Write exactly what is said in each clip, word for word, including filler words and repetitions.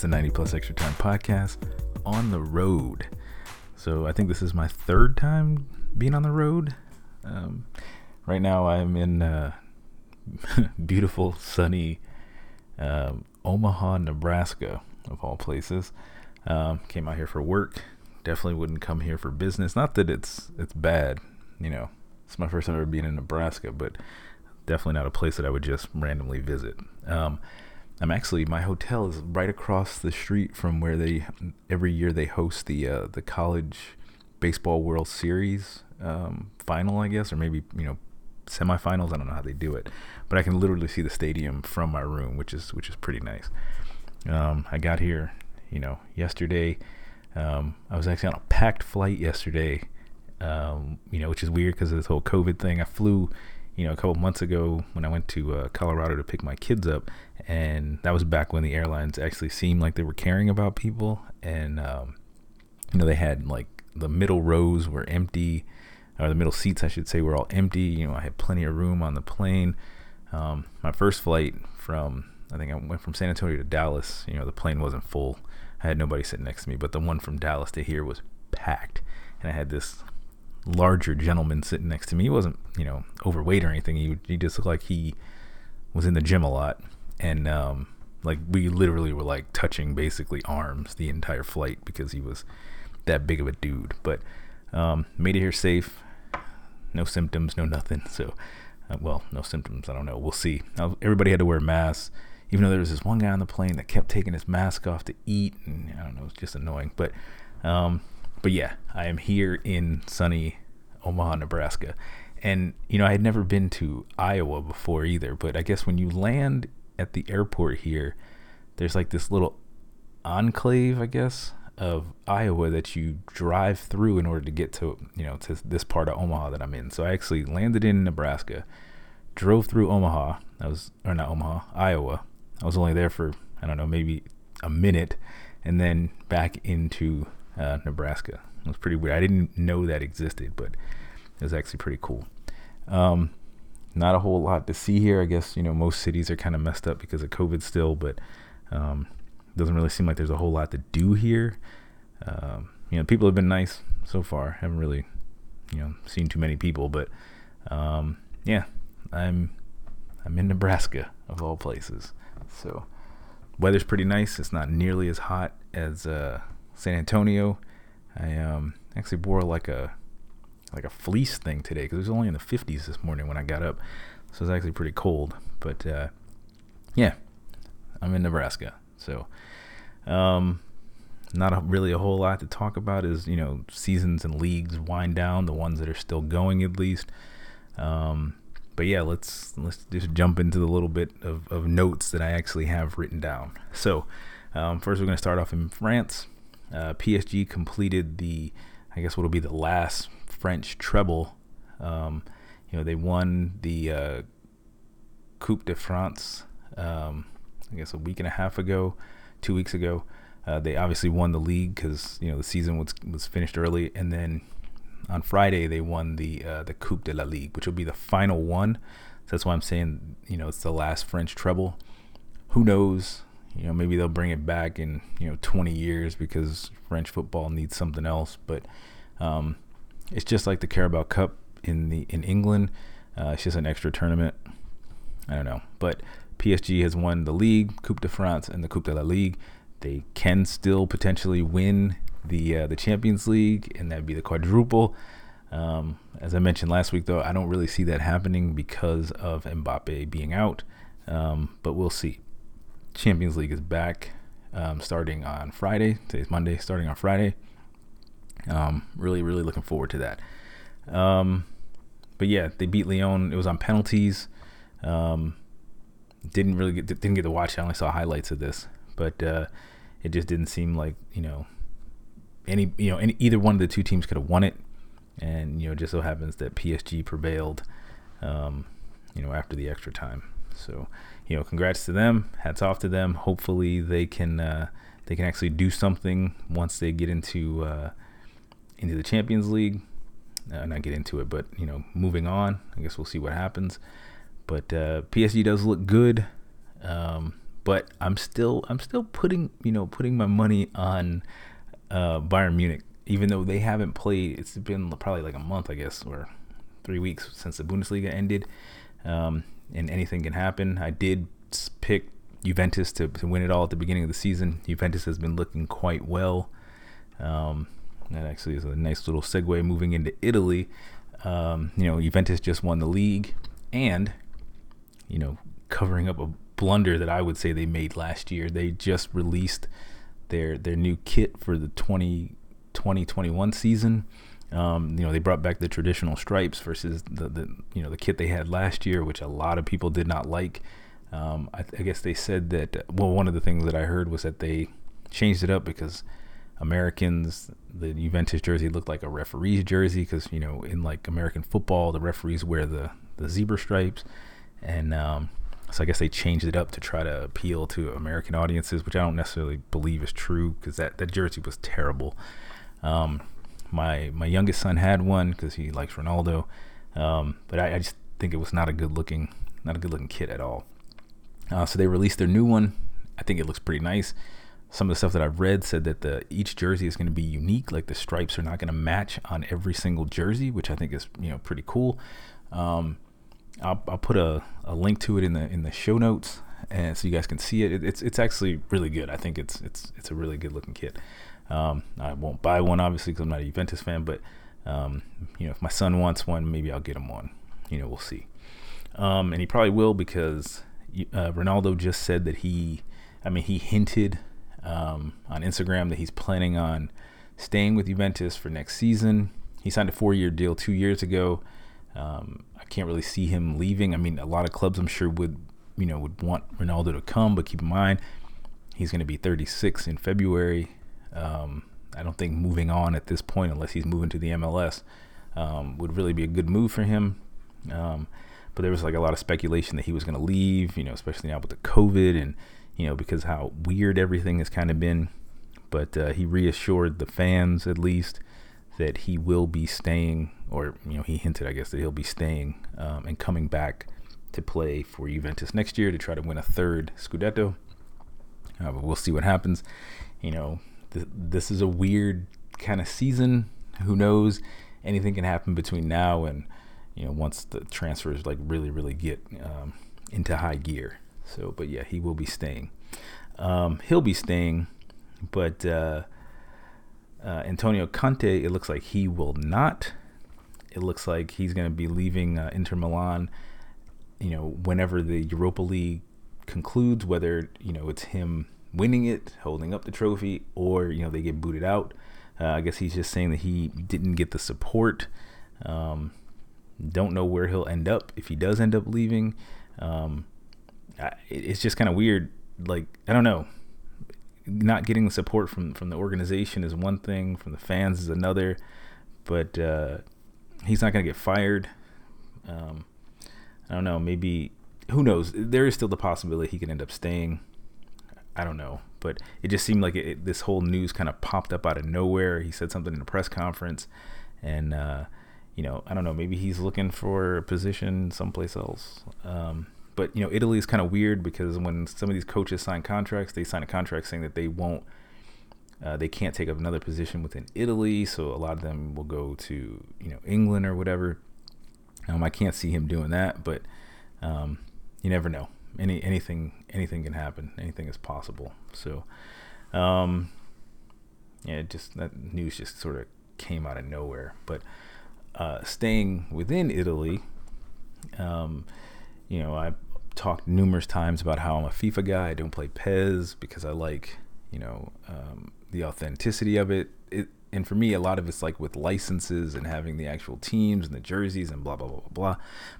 It's the ninety plus extra time podcast on the road. So I think this is my third time being on the road. Um, right now I'm in uh, beautiful, sunny uh, Omaha, Nebraska, of all places. Um, came out here for work. Definitely wouldn't come here for business. Not that it's it's bad, you know. It's my first time ever being in Nebraska, but definitely not a place that I would just randomly visit. Um, I'm actually, my hotel is right across the street from where they, every year they host the uh, the College Baseball World Series um, final, I guess, or maybe, you know, semifinals. I don't know how they do it, but I can literally see the stadium from my room, which is which is pretty nice. Um, I got here, you know, yesterday. Um, I was actually on a packed flight yesterday, um, you know, which is weird because of this whole COVID thing. I flew, you know, a couple months ago when I went to uh, Colorado to pick my kids up, and that was back when the airlines actually seemed like they were caring about people. And, um, you know, they had like the middle rows were empty, or the middle seats, I should say, were all empty. You know, I had plenty of room on the plane. Um, my first flight from, I think I went from San Antonio to Dallas, you know, the plane wasn't full. I had nobody sitting next to me, but the one from Dallas to here was packed. And I had this larger gentleman sitting next to me. He wasn't, you know, overweight or anything. He, he just looked like he was in the gym a lot. And, um, like, we literally were, like, touching basically arms the entire flight because he was that big of a dude. But um, made it here safe. No symptoms, no nothing. So, uh, well, no symptoms. I don't know. We'll see. Now, everybody had to wear masks. Even though there was this one guy on the plane that kept taking his mask off to eat, and I don't know, it's just annoying. But, um, but yeah, I am here in sunny Omaha, Nebraska, and you know I had never been to Iowa before either. But I guess when you land at the airport here, there's like this little enclave, I guess, of Iowa that you drive through in order to get to, you know, to this part of Omaha that I'm in. So I actually landed in Nebraska, drove through Omaha. I was, or not Omaha, Iowa. I was only there for, I don't know, maybe a minute, and then back into uh, Nebraska. It was pretty weird. I didn't know that existed, but it was actually pretty cool. Um, not a whole lot to see here. I guess, you know, most cities are kind of messed up because of COVID still, but um, it doesn't really seem like there's a whole lot to do here. Um, you know, people have been nice so far. Haven't really, you know, seen too many people, but um, yeah, I'm I'm in Nebraska, of all places. So, weather's pretty nice. It's not nearly as hot as uh, San Antonio. I um, actually wore like a like a fleece thing today because it was only in the fifties this morning when I got up, so it's actually pretty cold. But uh, yeah, I'm in Nebraska, so um, not a, really a whole lot to talk about. Is you know seasons and leagues wind down, the ones that are still going at least. Um, But yeah, let's let's just jump into the little bit of, of notes that I actually have written down. So um, first, we're going to start off in France. Uh, P S G completed the, I guess, what'll be the last French treble. Um, you know, they won the uh, Coupe de France. Um, I guess a week and a half ago, two weeks ago. Uh, they obviously won the league because you know the season was was finished early, and then on Friday, they won the uh, the Coupe de la Ligue, which will be the final one. So that's why I'm saying, you know, it's the last French treble. Who knows? You know, maybe they'll bring it back in, you know, twenty years because French football needs something else. But um, it's just like the Carabao Cup in the in England. Uh, it's just an extra tournament. I don't know. But P S G has won the league, Coupe de France, and the Coupe de la Ligue. They can still potentially win the uh, the Champions League, and that'd be the quadruple. Um, as I mentioned last week, though, I don't really see that happening because of Mbappe being out, um, but we'll see. Champions League is back um, starting on Friday. Today's Monday, starting on Friday. Um, really, really looking forward to that. Um, but yeah, they beat Lyon. It was on penalties. Um, didn't really get, didn't get to watch. I only saw highlights of this, but uh, it just didn't seem like, you know, Any you know, any, either one of the two teams could have won it, and you know, it just so happens that P S G prevailed, um, you know, after the extra time. So, you know, congrats to them, hats off to them. Hopefully, they can uh, they can actually do something once they get into uh, into the Champions League. Uh, not get into it, but you know, moving on. I guess we'll see what happens. But uh, P S G does look good, um, but I'm still I'm still putting you know putting my money on uh, Bayern Munich, even though they haven't played. It's been probably like a month, I guess, or three weeks since the Bundesliga ended, um, and anything can happen. I did pick Juventus to, to win it all at the beginning of the season. Juventus has been looking quite well. Um, that actually is a nice little segue moving into Italy. Um, you know, Juventus just won the league, and you know, covering up a blunder that I would say they made last year. They just released their their new kit for the twenty twenty-one season. Um, you know, they brought back the traditional stripes versus the, the you know the kit they had last year, which a lot of people did not like. Um, I, I guess they said that. Well, one of the things that I heard was that they changed it up because Americans, the Juventus jersey looked like a referee's jersey because, you know, in like American football, the referees wear the, the zebra stripes. And um, so I guess they changed it up to try to appeal to American audiences, which I don't necessarily believe is true because that, that jersey was terrible. Um, my my youngest son had one because he likes Ronaldo. Um, but I, I just think it was not a good looking, not a good looking kit at all. Uh, so they released their new one. I think it looks pretty nice. Some of the stuff that I've read said that the each jersey is going to be unique, like the stripes are not going to match on every single jersey, which I think is you know pretty cool. Um, I'll, I'll put a, a link to it in the in the show notes, and so you guys can see it. it it's it's actually really good. I think it's it's it's a really good looking kit. Um, I won't buy one obviously because I'm not a Juventus fan, but um, you know if my son wants one, maybe I'll get him one. You know we'll see, um, and he probably will because uh, Ronaldo just said that he, I mean he hinted. Um, on Instagram that he's planning on staying with Juventus for next season. He signed a four-year deal two years ago. Um, I can't really see him leaving. I mean, a lot of clubs I'm sure would, you know, would want Ronaldo to come, but keep in mind he's going to be thirty-six in February. Um, I don't think moving on at this point, unless he's moving to the M L S, um, would really be a good move for him. Um, but there was like a lot of speculation that he was going to leave, you know, especially now with the COVID and. You know, because how weird everything has kind of been. But uh, he reassured the fans, at least, that he will be staying, or, you know, he hinted, I guess, that he'll be staying um, and coming back to play for Juventus next year to try to win a third Scudetto. Uh, but we'll see what happens. You know, th- this is a weird kind of season. Who knows? Anything can happen between now and, you know, once the transfers, like, really, really get um, into high gear. So, but yeah, he will be staying. Um, he'll be staying, but uh, uh, Antonio Conte, it looks like he will not. It looks like he's going to be leaving uh, Inter Milan, you know, whenever the Europa League concludes, whether, you know, it's him winning it, holding up the trophy, or, you know, they get booted out. Uh, I guess he's just saying that he didn't get the support. Um, don't know where he'll end up if he does end up leaving. Um It's just kind of weird. Like, I don't know. Not getting the support from, from the organization is one thing, from the fans is another. But uh, he's not going to get fired. Um, I don't know. Maybe, who knows? There is still the possibility he could end up staying. I don't know. But it just seemed like it, it, this whole news kind of popped up out of nowhere. He said something in a press conference. And, uh, you know, I don't know. Maybe he's looking for a position someplace else. Um But, you know, Italy is kind of weird because when some of these coaches sign contracts, they sign a contract saying that they won't, uh, they can't take up another position within Italy. So a lot of them will go to, you know, England or whatever. Um, I can't see him doing that, but um, you never know. Any anything anything can happen. Anything is possible. So, um, yeah, just that news just sort of came out of nowhere. But uh, staying within Italy, um, you know, I. talked numerous times about how I'm a FIFA guy. I don't play P E S because I like, you know, um, the authenticity of it. it. And for me, a lot of it's like with licenses and having the actual teams and the jerseys and blah, blah, blah, blah, blah.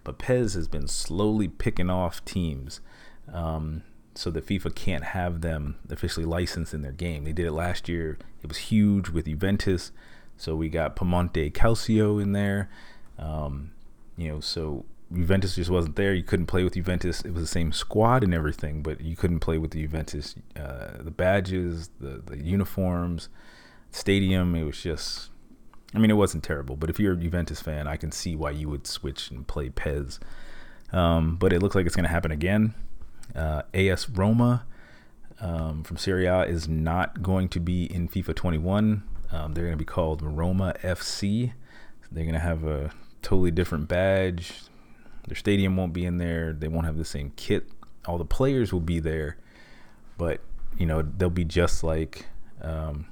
But P E S has been slowly picking off teams um, so that FIFA can't have them officially licensed in their game. They did it last year. It was huge with Juventus. So we got Piemonte Calcio in there. Um, you know, so... Juventus just wasn't there. You couldn't play with Juventus. It was the same squad and everything, but you couldn't play with the Juventus. Uh, the badges, the, the uniforms, stadium, it was just... I mean, it wasn't terrible, but if you're a Juventus fan, I can see why you would switch and play P E S. Um, but it looks like it's going to happen again. Uh, AS Roma um, from Serie A is not going to be in FIFA twenty-one. Um, they're going to be called Roma F C. They're going to have a totally different badge. Their stadium won't be in there. They won't have the same kit. All the players will be there, but you know they'll be just like um,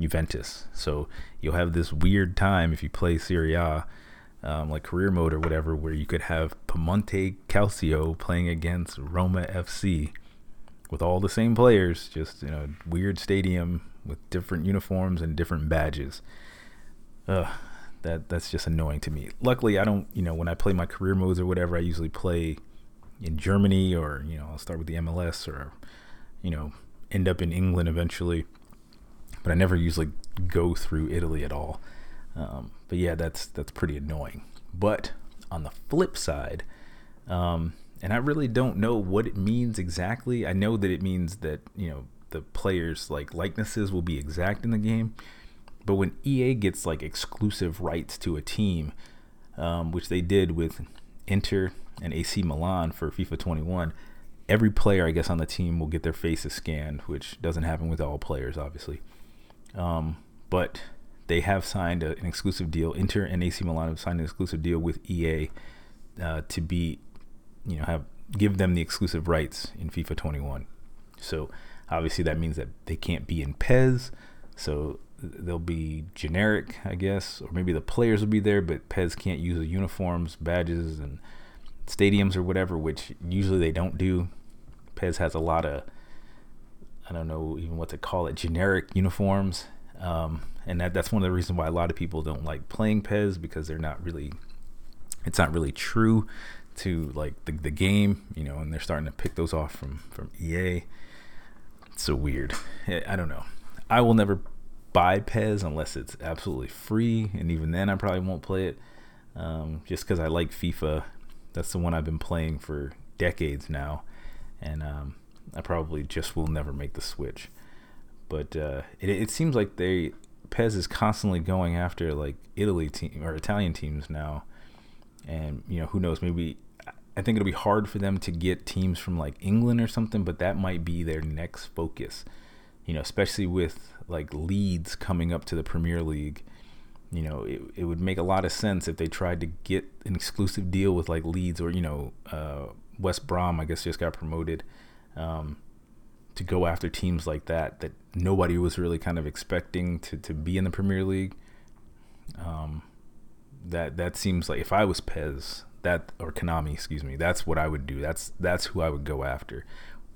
Juventus. So you'll have this weird time if you play Serie A, um, like career mode or whatever, where you could have Piemonte Calcio playing against Roma F C with all the same players, just in a weird stadium with different uniforms and different badges. Ugh. That that's just annoying to me. Luckily, I don't, you know, when I play my career modes or whatever, I usually play in Germany or, you know, I'll start with the M L S or, you know, end up in England eventually. But I never usually go through Italy at all. Um, but yeah, that's that's pretty annoying. But on the flip side, um, and I really don't know what it means exactly. I know that it means that, you know, the players' like likenesses will be exact in the game. But when E A gets like exclusive rights to a team, um, which they did with Inter and A C Milan for FIFA twenty-one, every player, I guess, on the team will get their faces scanned, which doesn't happen with all players, obviously. Um, but they have signed a, an exclusive deal. Inter and A C Milan have signed an exclusive deal with E A uh, to be, you know, have give them the exclusive rights in FIFA twenty-one. So obviously that means that they can't be in P E S. So they'll be generic, I guess, or maybe the players will be there, but P E S can't use the uniforms, badges, and stadiums or whatever, which usually they don't do. P E S has a lot of, I don't know even what to call it, generic uniforms, um, and that, that's one of the reasons why a lot of people don't like playing P E S, because they're not really, it's not really true to like the, the game, you know, and they're starting to pick those off from, from E A. It's so weird. I don't know. I will never buy P E S unless it's absolutely free, and even then I probably won't play it, um, just because I like FIFA. That's the one I've been playing for decades now, and um, I probably just will never make the switch. But uh, it, it seems like they P E S is constantly going after like Italy team or Italian teams now, and you know who knows, maybe I think it'll be hard for them to get teams from like England or something, but that might be their next focus. You know, especially with like Leeds coming up to the Premier League, you know, it, it would make a lot of sense if they tried to get an exclusive deal with like Leeds or, you know, uh, West Brom, I guess, just got promoted, um, to go after teams like that, that nobody was really kind of expecting to, to be in the Premier League. Um, that, that seems like if I was P E S that, or Konami, excuse me, that's what I would do. That's, that's who I would go after.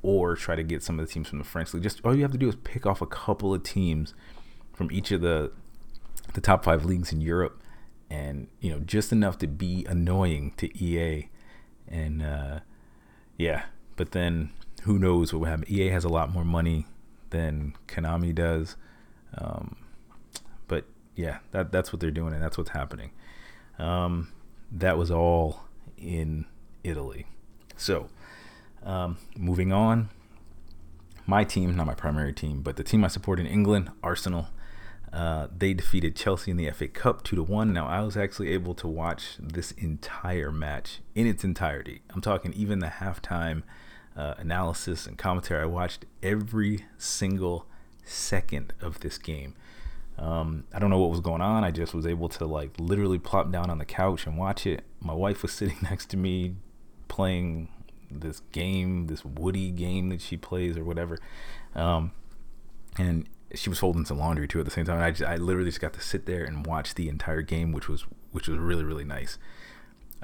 Or try to get some of the teams from the French League. Just all you have to do is pick off a couple of teams from each of the the top five leagues in Europe, and you know just enough to be annoying to E A. And uh, yeah, but then who knows what will happen? E A has a lot more money than Konami does, um, but yeah, that that's what they're doing and that's what's happening. Um, that was all in Italy, so. Um, moving on, my team, not my primary team, but the team I support in England, Arsenal, uh, they defeated Chelsea in the F A Cup two to one. Now, I was actually able to watch this entire match in its entirety. I'm talking even the halftime uh, analysis and commentary. I watched every single second of this game. Um, I don't know what was going on. I just was able to like literally plop down on the couch and watch it. My wife was sitting next to me playing this game, this Woody game that she plays or whatever, um, and she was holding some laundry too at the same time. I just, I literally just got to sit there and watch the entire game, which was which was really really nice.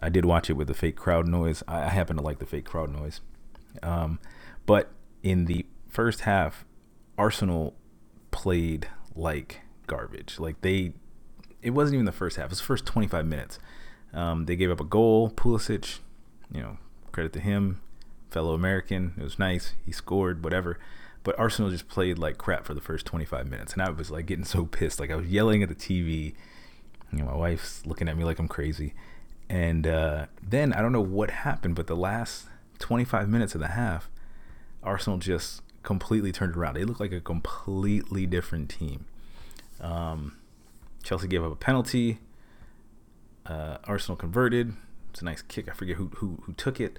I did watch it with the fake crowd noise. I, I happen to like the fake crowd noise, um, but in the first half, Arsenal played like garbage. Like they, it wasn't even the first half. It was the first twenty-five minutes. Um, they gave up a goal. Pulisic, you know. Credit to him, fellow American. It was nice. He scored, whatever. But Arsenal just played like crap for the first twenty-five minutes, and I was like getting so pissed. Like I was yelling at the T V. You know, my wife's looking at me like I'm crazy. And uh, then I don't know what happened, but the last twenty-five minutes of the half, Arsenal just completely turned around. They looked like a completely different team. Um, Chelsea gave up a penalty. Uh, Arsenal converted. It's a nice kick. I forget who who, who took it,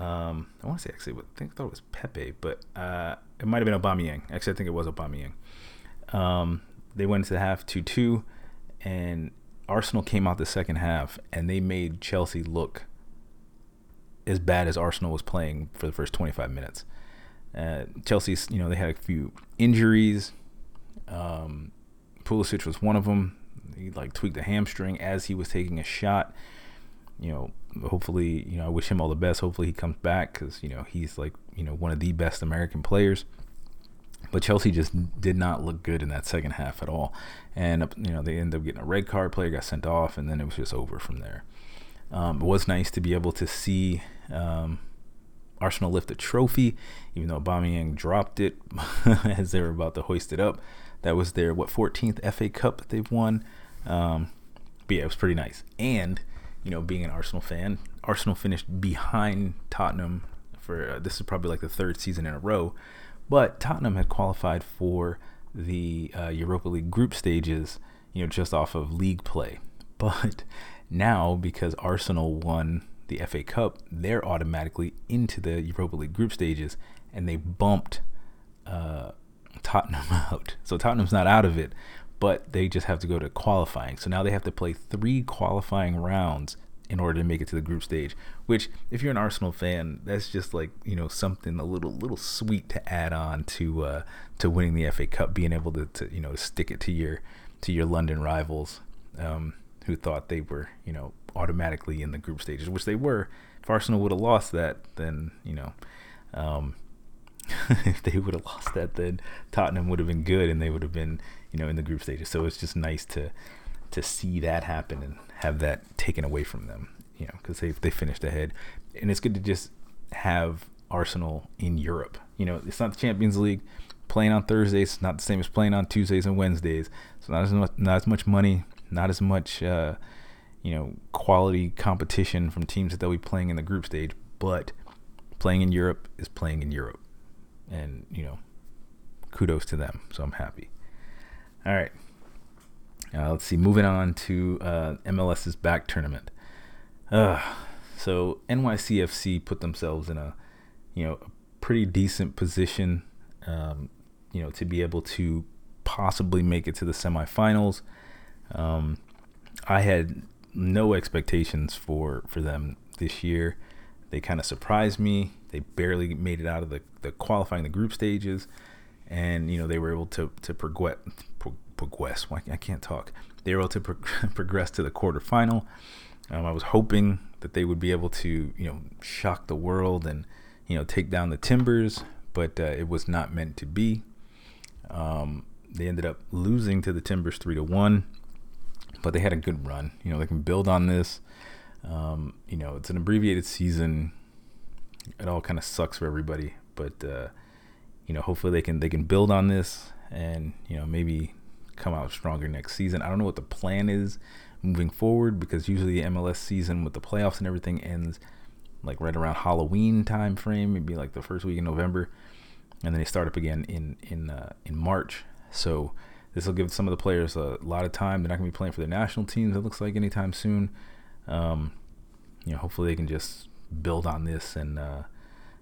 Um, I want to say actually, I think I thought it was Pepe, but uh, it might have been Aubameyang. Actually, I think it was Aubameyang. Um, they went into the half two two, and Arsenal came out the second half, and they made Chelsea look as bad as Arsenal was playing for the first twenty-five minutes. Uh, Chelsea's, you know, they had a few injuries. Um, Pulisic was one of them. He like tweaked a hamstring as he was taking a shot. You know, hopefully, you know, I wish him all the best. Hopefully he comes back because, you know, he's like, you know, one of the best American players. But Chelsea just did not look good in that second half at all. And, you know, they ended up getting a red card. Player got sent off, and then it was just over from there. Um, it was nice to be able to see um, Arsenal lift a trophy, even though Aubameyang dropped it as they were about to hoist it up. That was their, what, fourteenth F A Cup that they've won. Um, but, yeah, it was pretty nice. And, you know, being an Arsenal fan, Arsenal finished behind Tottenham for, uh, this is probably like the third season in a row. But Tottenham had qualified for the uh, Europa League group stages, you know, just off of league play. But now, because Arsenal won the F A Cup, they're automatically into the Europa League group stages, and they bumped uh, Tottenham out. So Tottenham's not out of it, but they just have to go to qualifying. So now they have to play three qualifying rounds in order to make it to the group stage, which if you're an Arsenal fan, that's just like, you know, something a little little sweet to add on to uh, to winning the F A Cup, being able to, to you know, stick it to your to your London rivals, um, who thought they were, you know, automatically in the group stages, which they were. If Arsenal would have lost that, then, you know, um, if they would have lost that, then Tottenham would have been good and they would have been, you know, in the group stages. So it's just nice to to see that happen and have that taken away from them, you know, because they they finished ahead. And it's good to just have Arsenal in Europe. You know, it's not the Champions League. Playing on Thursdays is not the same as playing on Tuesdays and Wednesdays. So not as much, not as much money, not as much, uh, you know, quality competition from teams that they'll be playing in the group stage. But playing in Europe is playing in Europe. And, you know, kudos to them. So I'm happy. All right. Uh, let's see, moving on to uh, M L S's back tournament. Uh, so N Y C F C put themselves in a, you know, a pretty decent position, um, you know, to be able to possibly make it to the semifinals. Um, I had no expectations for, for them this year. They kind of surprised me. They barely made it out of the, the qualifying, the group stages. And, you know, they were able to, to progress. progress. I can't talk. They were able to pro- progress to the quarterfinal. Um, I was hoping that they would be able to, you know, shock the world and, you know, take down the Timbers, but uh, it was not meant to be. Um, they ended up losing to the Timbers three to one, but they had a good run. You know, they can build on this. Um, you know, it's an abbreviated season. It all kind of sucks for everybody, but uh, you know, hopefully they can they can build on this and, you know, maybe come out stronger next season. I don't know what the plan is moving forward, because usually the M L S season with the playoffs and everything ends like right around Halloween time frame, maybe like the first week in November, and then they start up again in in uh, in March. So this will give some of the players a lot of time. They're not going to be playing for their national teams, it looks like, anytime soon. Um, you know, hopefully they can just build on this and uh,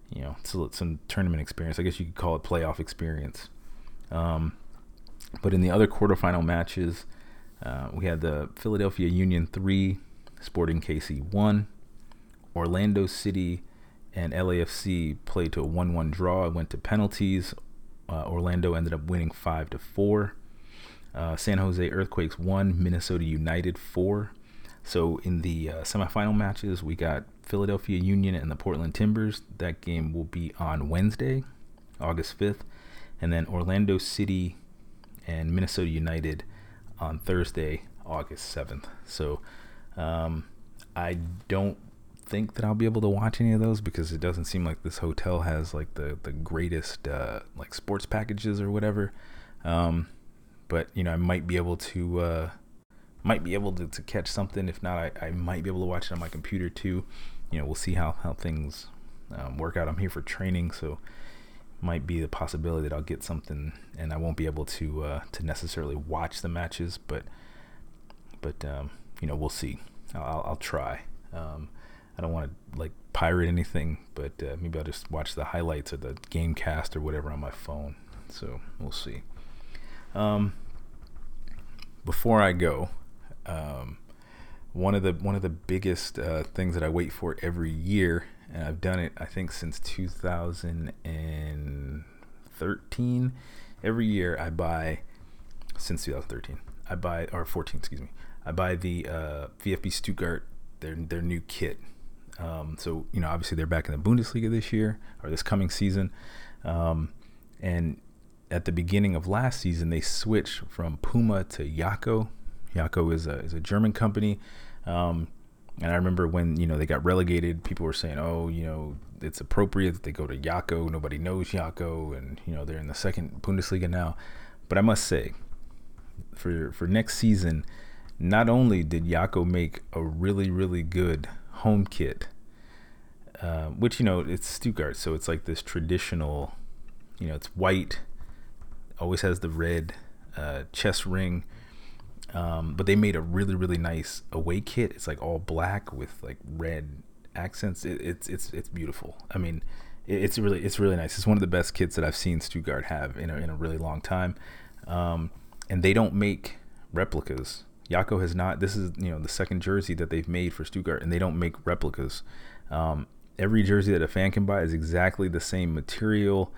you know, some, some tournament experience. I guess you could call it playoff experience. Um, But in the other quarterfinal matches, uh, we had the Philadelphia Union three, Sporting K C one. Orlando City and L A F C played to a one one draw and went to penalties. Uh, Orlando ended up winning five to four. Uh, San Jose Earthquakes one, Minnesota United four. So in the uh, semifinal matches, we got Philadelphia Union and the Portland Timbers. That game will be on Wednesday, August fifth. And then Orlando City and Minnesota United on Thursday, August seventh. So um, I don't think that I'll be able to watch any of those, because it doesn't seem like this hotel has like the, the greatest uh, like sports packages or whatever. Um, but you know, I might be able to uh, might be able to, to catch something. If not, I, I might be able to watch it on my computer too. You know, we'll see how how things um, work out. I'm here for training, so might be the possibility that I'll get something and I won't be able to uh, to necessarily watch the matches, but but um, you know, we'll see. I'll, I'll try. Um, I don't want to like pirate anything, but uh, maybe I'll just watch the highlights of the Gamecast or whatever on my phone. So we'll see. Um, before I go, um, one of the one of the biggest uh, things that I wait for every year, and I've done it I think since two thousand thirteen. Every year I buy since two thousand thirteen. I buy or fourteen, excuse me. I buy the uh, V F B Stuttgart their their new kit. Um, so you know, obviously they're back in the Bundesliga this year or this coming season. Um, and at the beginning of last season, they switched from Puma to YaCo. YaCo is a is a German company. Um, and I remember when you know they got relegated, people were saying, "Oh, you know, it's appropriate that they go to YaCo. Nobody knows YaCo, and you know they're in the second Bundesliga now." But I must say, for for next season, not only did YaCo make a really, really good home kit, uh, which, you know, it's Stuttgart, so it's like this traditional, you know, it's white, always has the red uh, chest ring, um, but they made a really, really nice away kit. It's like all black with like red accents. It, it's it's it's beautiful. I mean, it, it's really it's really nice. It's one of the best kits that I've seen Stuttgart have in a, in a really long time, um, and they don't make replicas. YaCo has not. This is, you know, the second jersey that they've made for Stuttgart, and they don't make replicas. Um, every jersey that a fan can buy is exactly the same material,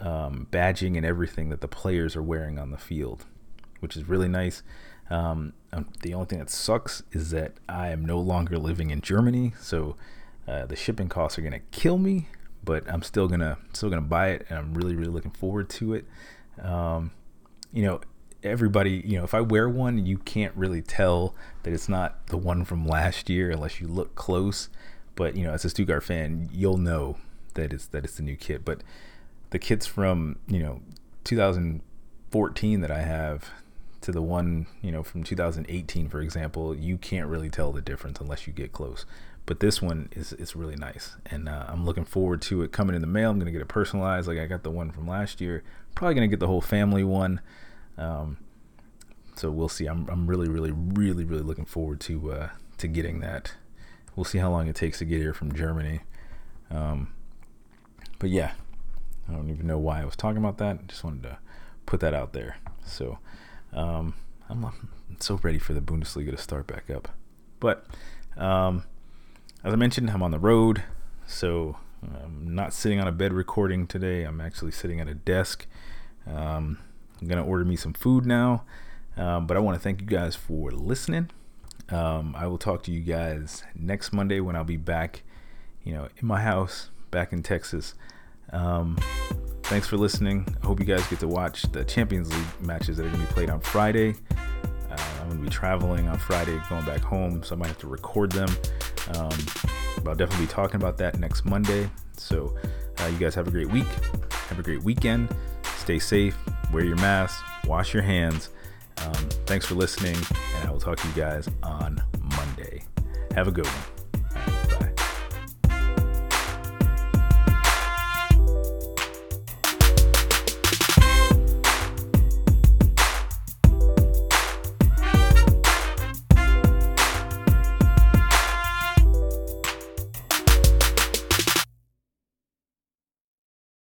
um, badging, and everything that the players are wearing on the field, which is really nice. Um, the only thing that sucks is that I am no longer living in Germany, so uh, the shipping costs are gonna kill me. But I'm still gonna still gonna buy it, and I'm really really looking forward to it. Um, you know. Everybody, you know, if I wear one, you can't really tell that it's not the one from last year unless you look close. But you know, as a Stuttgart fan, you'll know that it's that it's the new kit. But the kits from, you know, two thousand fourteen that I have to the one, you know, from two thousand eighteen, for example, you can't really tell the difference unless you get close. But this one is it's really nice, and uh, I'm looking forward to it coming in the mail. I'm gonna get it personalized. Like I got the one from last year. Probably gonna get the whole family one. Um, so we'll see. I'm I'm really really really really looking forward to uh, to getting that. We'll see how long it takes to get here from Germany. Um, but yeah, I don't even know why I was talking about that. I just wanted to put that out there. So um, I'm, I'm so ready for the Bundesliga to start back up. But um, as I mentioned, I'm on the road, so I'm not sitting on a bed recording today. I'm actually sitting at a desk. Um, I'm going to order me some food now, um, but I want to thank you guys for listening. Um, I will talk to you guys next Monday when I'll be back, you know, in my house, back in Texas. Um, thanks for listening. I hope you guys get to watch the Champions League matches that are going to be played on Friday. Uh, I'm going to be traveling on Friday, going back home, so I might have to record them. Um, but I'll definitely be talking about that next Monday. So uh, you guys have a great week. Have a great weekend. Stay safe. Wear your mask, wash your hands. Um, thanks for listening, and I will talk to you guys on Monday. Have a good one.